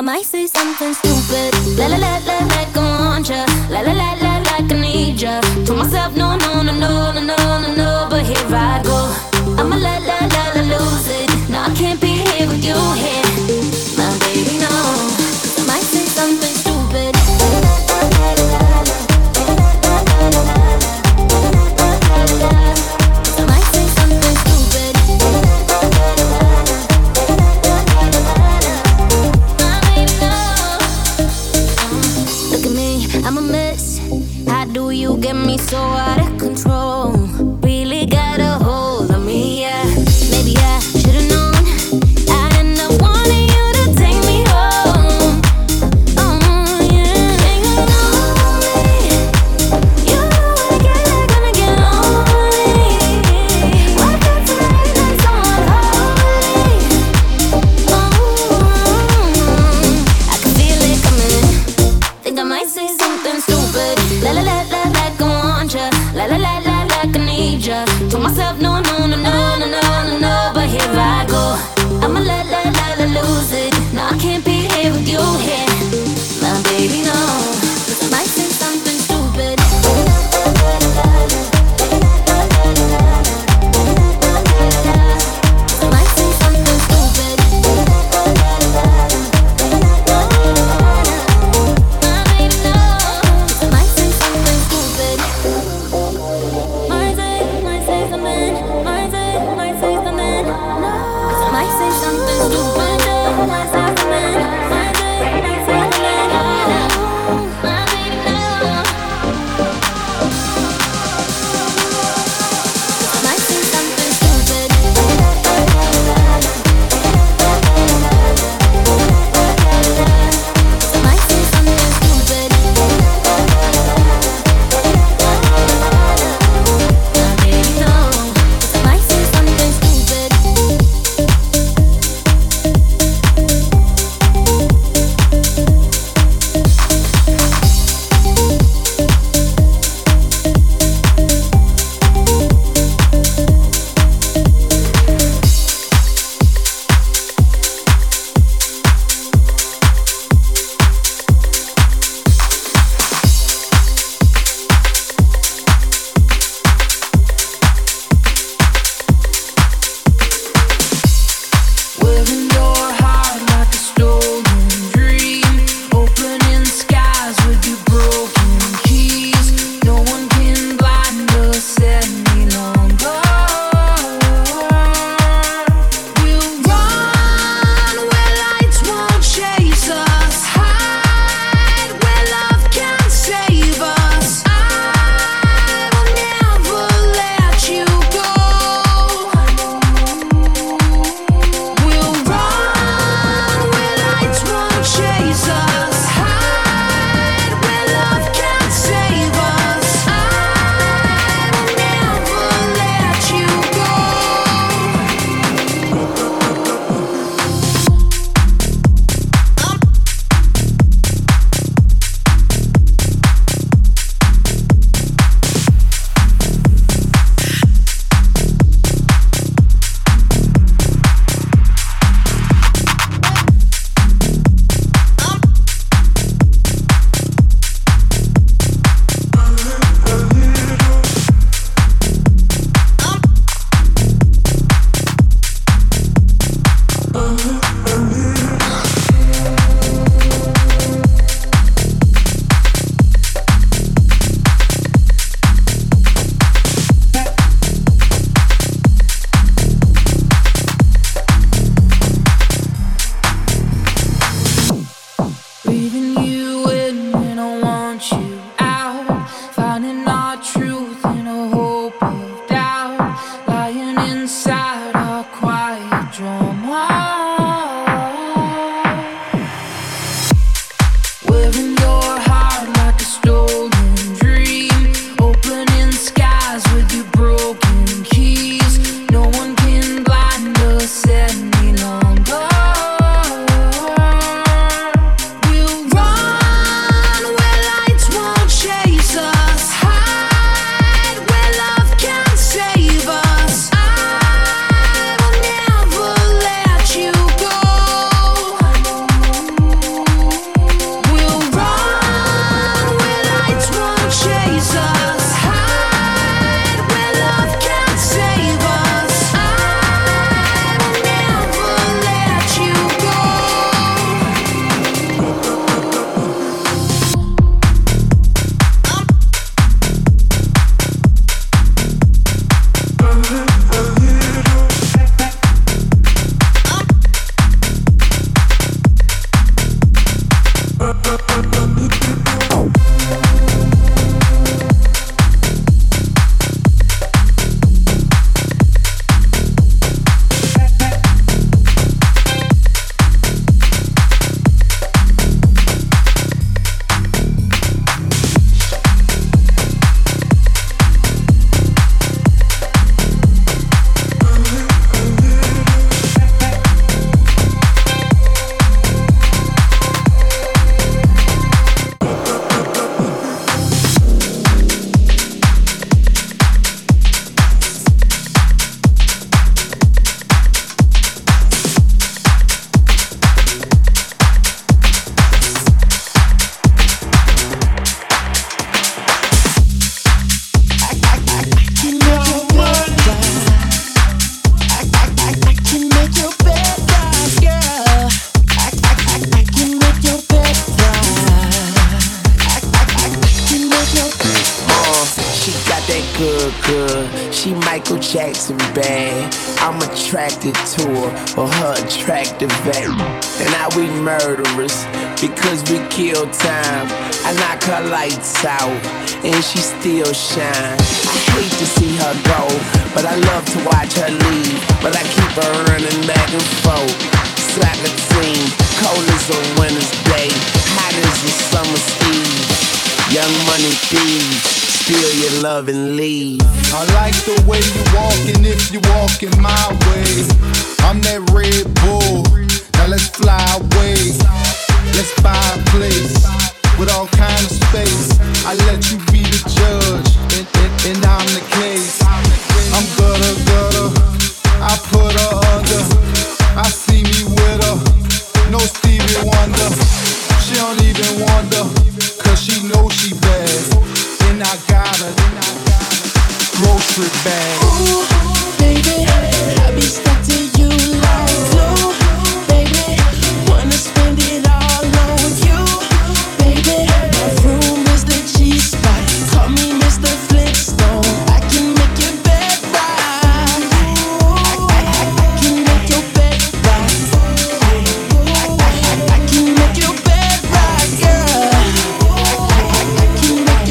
I might say something stupid. Let go on ya. Like I need ya. Told myself no, but here I go. I'ma lose it. Now I can't be here with you here. My baby, no. I might say something stupid. So out of control, really got a hold of me, yeah. Maybe good. She Michael Jackson bad. I'm attracted to her, or her attractive value. And now we murderers, because we kill time. I knock her lights out, and she still shine. I hate to see her go, but I love to watch her leave. But I keep her running back and forth. Soccer team, cold as a winter's day, hot as a summer's eve. Young money thieves, feel your love and leave. I like the way you walkin', if you walkin' my way. I'm that Red Bull, now let's fly away. Let's buy a place with all kind of space. I let you be the judge, and I'm the case. I'm gutter, gutter, I put her under. I see me with her, no Stevie Wonder. She don't even wonder, cause she knows she bad. I got a grocery bag. Ooh, baby, I be stuck to you like glue. Baby, wanna spend it all on you. Baby, my room is the G-spot. Call me Mr. Flintstone. I can make your bed rock. I can make your bed rock. I can make your bed rock, girl. I can make your bed.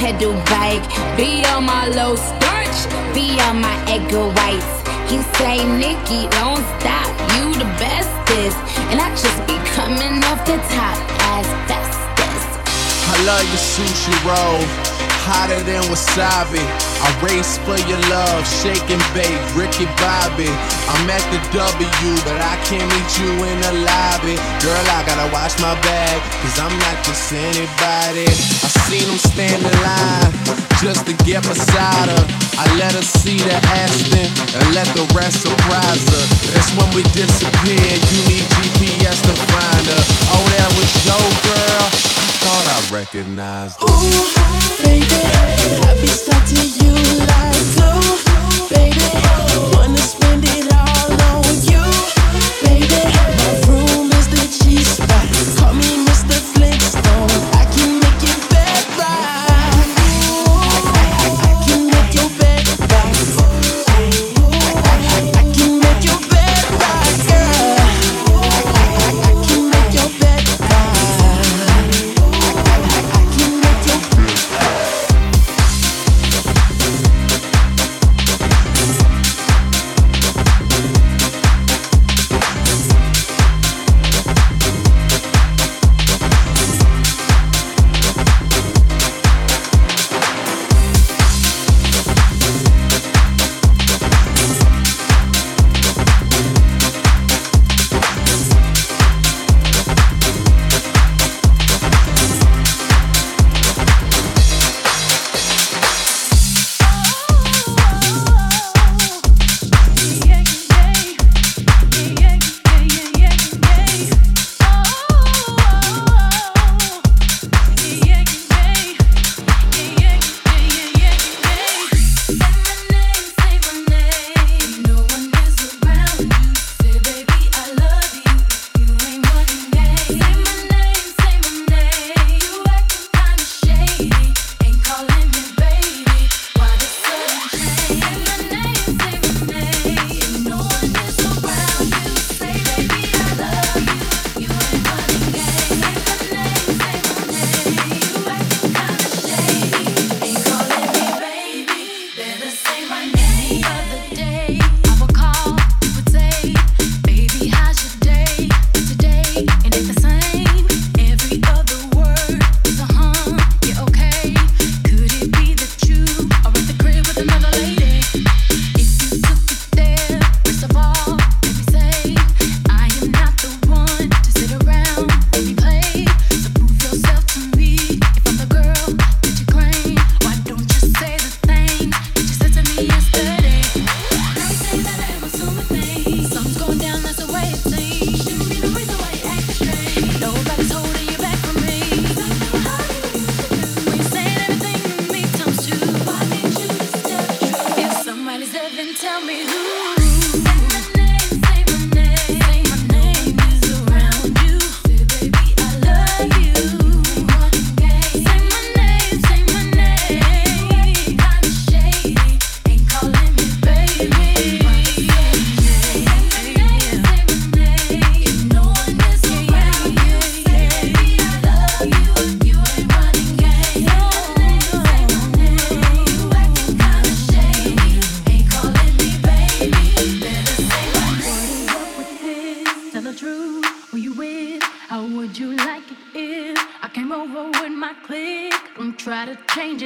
Pedal bike, be on my low starch, be on my eggo whites. He say, Nikki, don't stop, you the bestest, and I just be coming off the top as bestest. I love your sushi roll, hotter than wasabi. I race for your love, shake and bake, Ricky Bobby. I'm at the W, but I can't meet you in the lobby. Girl, I gotta watch my bag, cause I'm not just anybody. Seen them stand in line just to get beside her. I let her see the Aston and let the rest surprise her. That's when we disappear. You need GPS to find her. Oh, that was your girl. I thought I recognized her. Ooh, baby, I be stuck to you like glue. Baby, wanna spend it all on you. Baby, my room is the G-spot. Call me Mr. Flintstone. I can make it.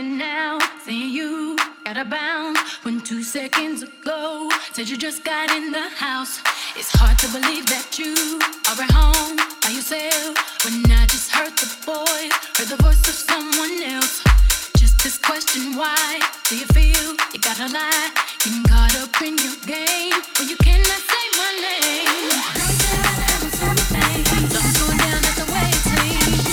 calling now, saying you gotta bounce. When 2 seconds ago, said you just got in the house. It's hard to believe that you are at home by yourself. When I just heard the voice of someone else. Just this question, why do you feel you gotta lie? Getting caught up in your game when you cannot say my name. Don't tell me that I'm something. Don't go down at the way it seems.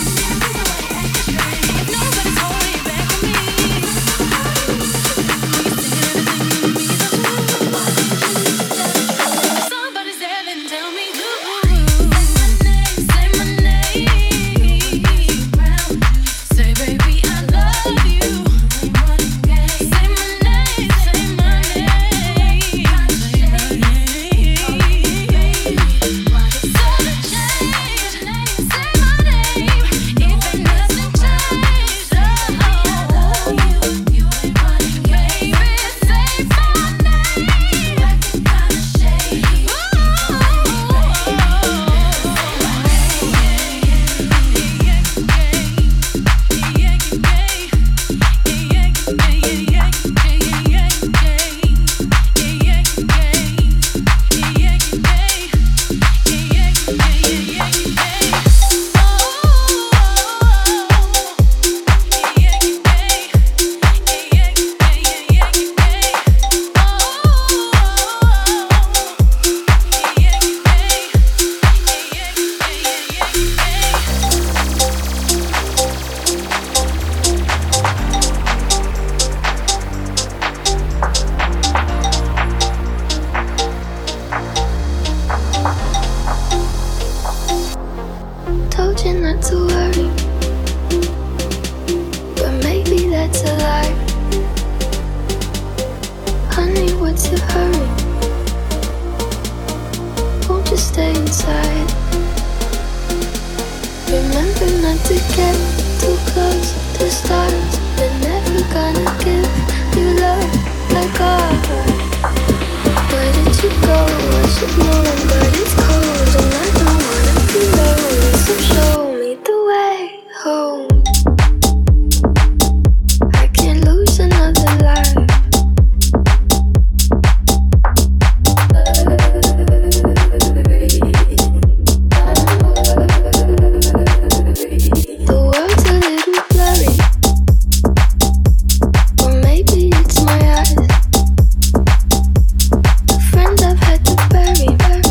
Friends I've had to bury.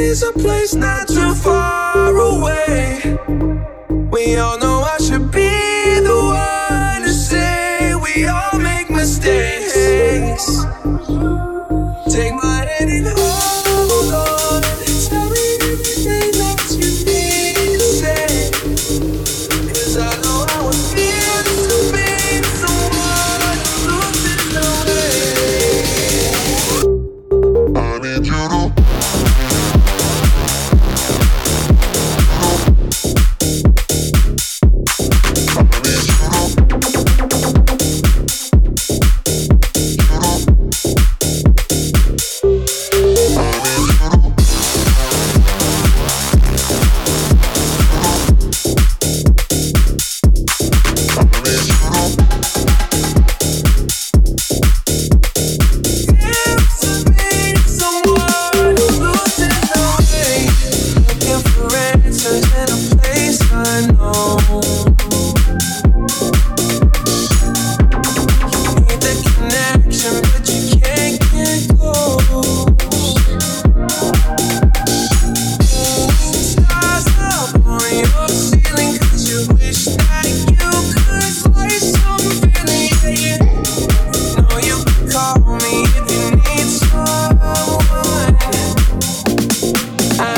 is a place not too far away. We all know I should be the one to say we all make mistakes. Take my hand and hold on, tell me everything that you need to say, 'cause I know I would feel to be someone losing the way. I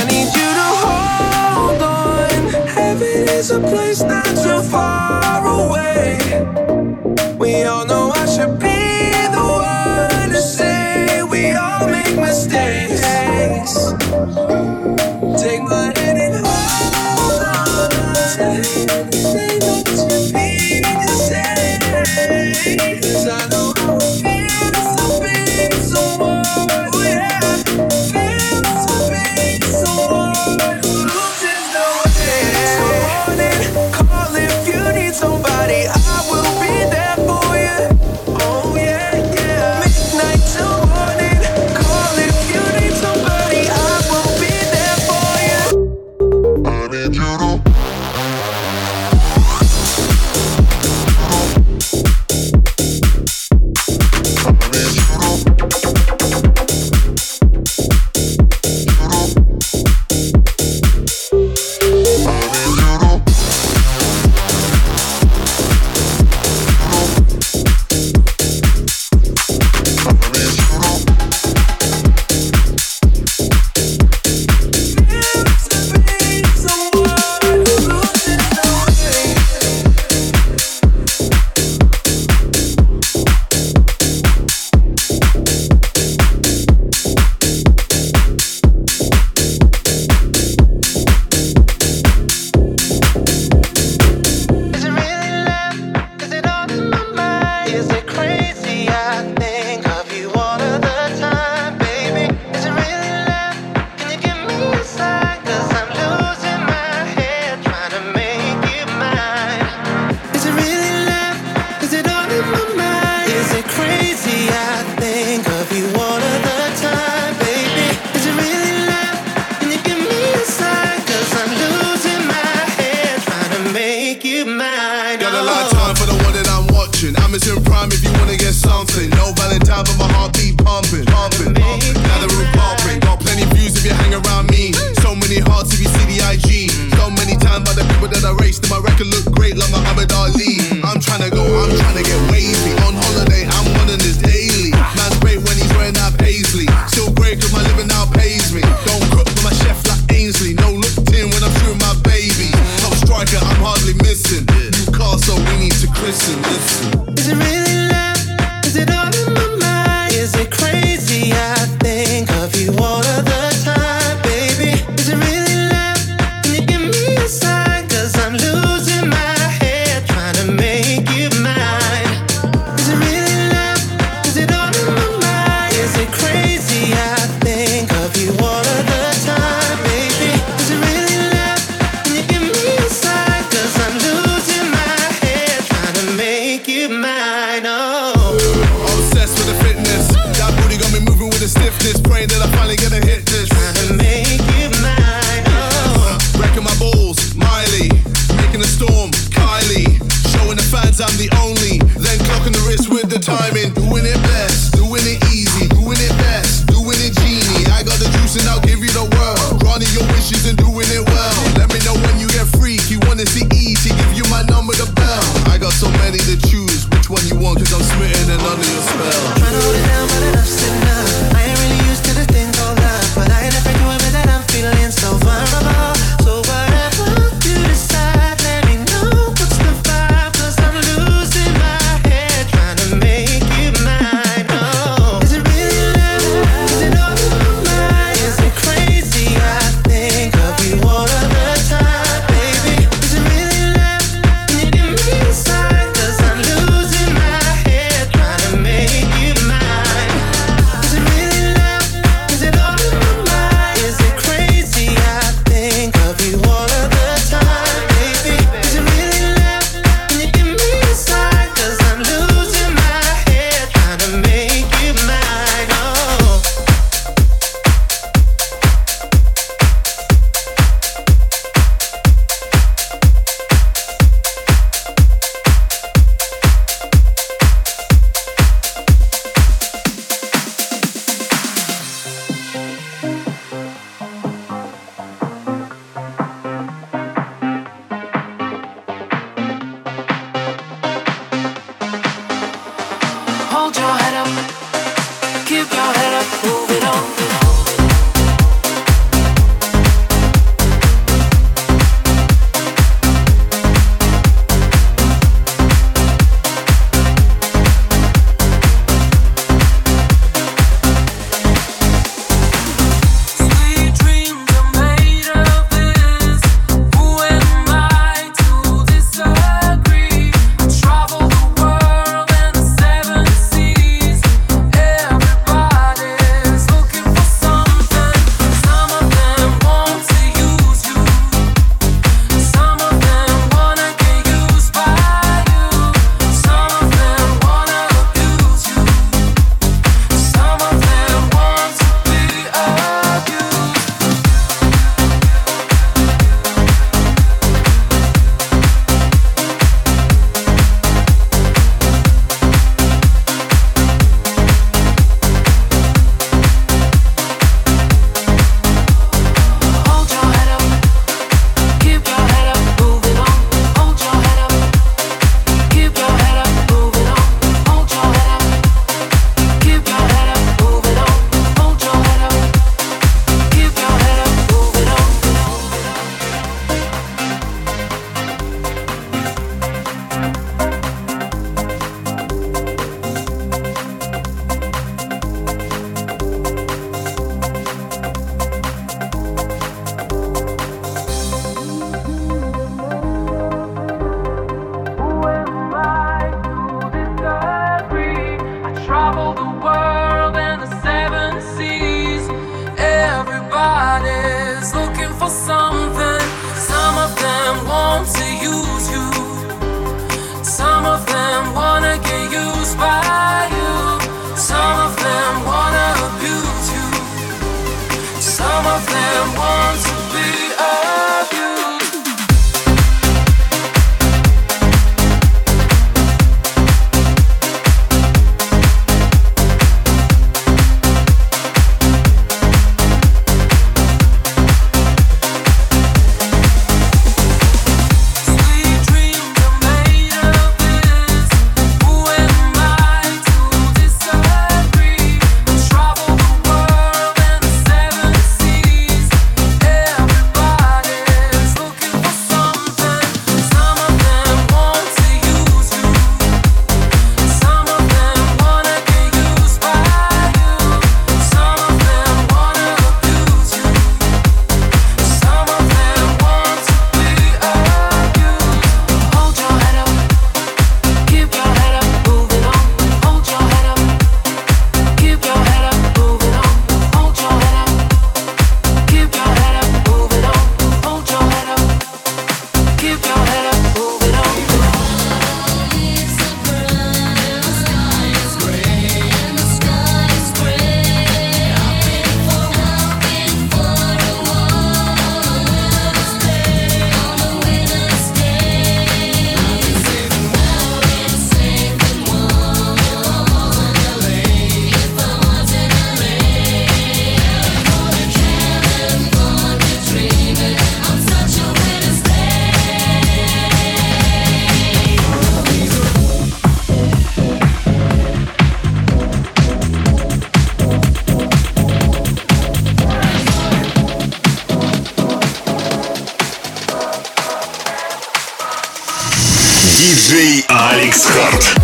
need you Doing it best, doing it genie. I got the juice and I'll give you the world. she's been doing it well. Let me know when you get free. You wanna see E, she give you my number to bell. I got so many to choose, which one you want, cause I'm smitten and under your spell. I'm trying to hold it down, but enough's enough. I ain't really used to the thing called love, but I ain't afraid to admit that I'm feeling so vulnerable. So wherever you decide, let me know what's the vibe, cause I'm losing my head trying to make you mine, oh. Is it really love? Is it all of mine? Is it crazy? I think of you all of the time. Диджей Алекс Харт.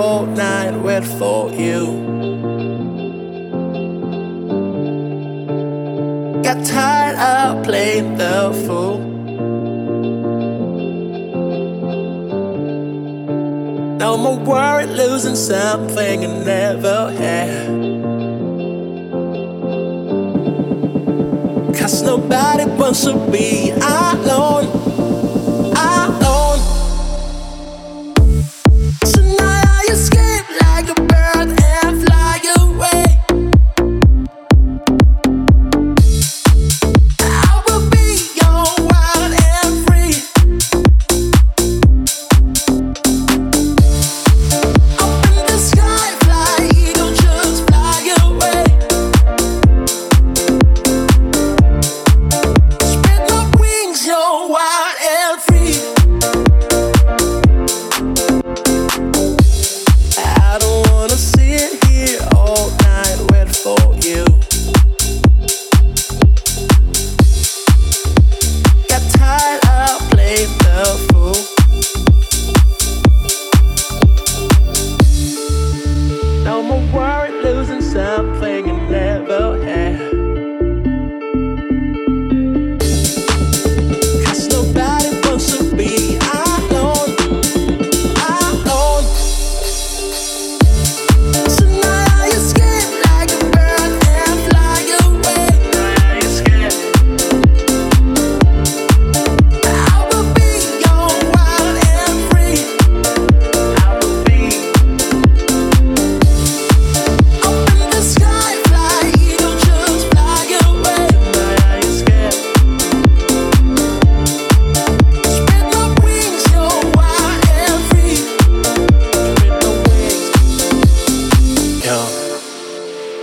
whole night wait for you. Got tired of playing the fool. No more worried losing something I never had. 'Cause nobody wants to be alone.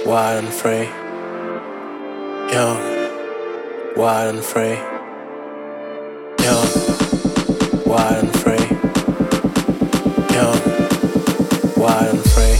Wild and free, young, wild and free, young, wild and free, young, wild and free.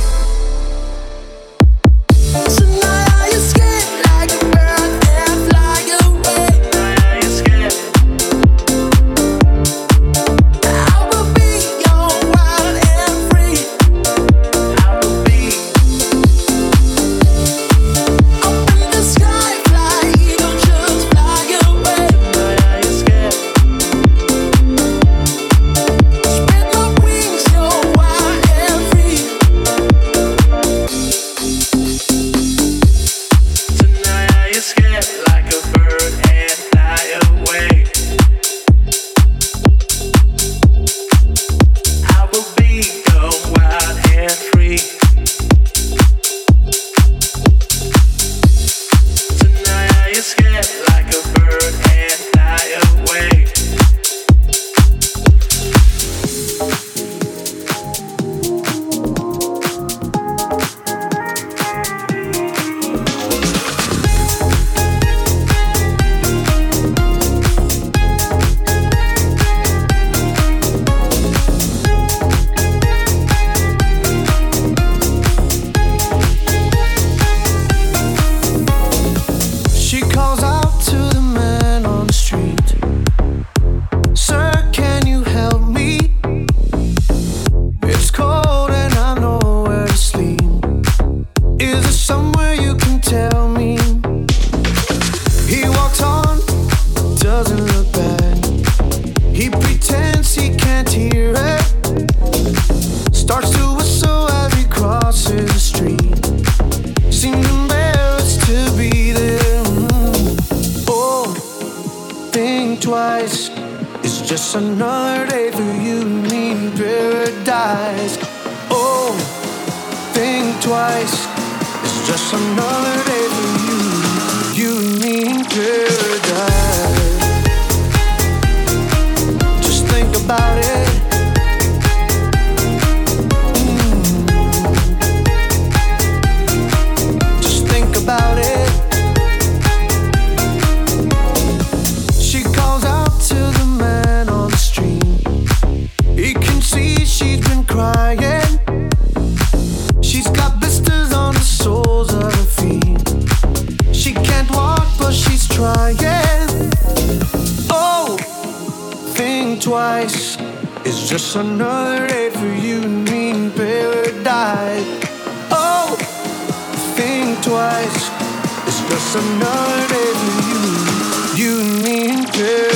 Another day for you and me in paradise. Oh, think twice. It's just another day for you, you and me in paradise. Just think about it. Just think about it. Right. just another day for you and me in paradise. Oh, think twice. It's just another day for you and me in paradise.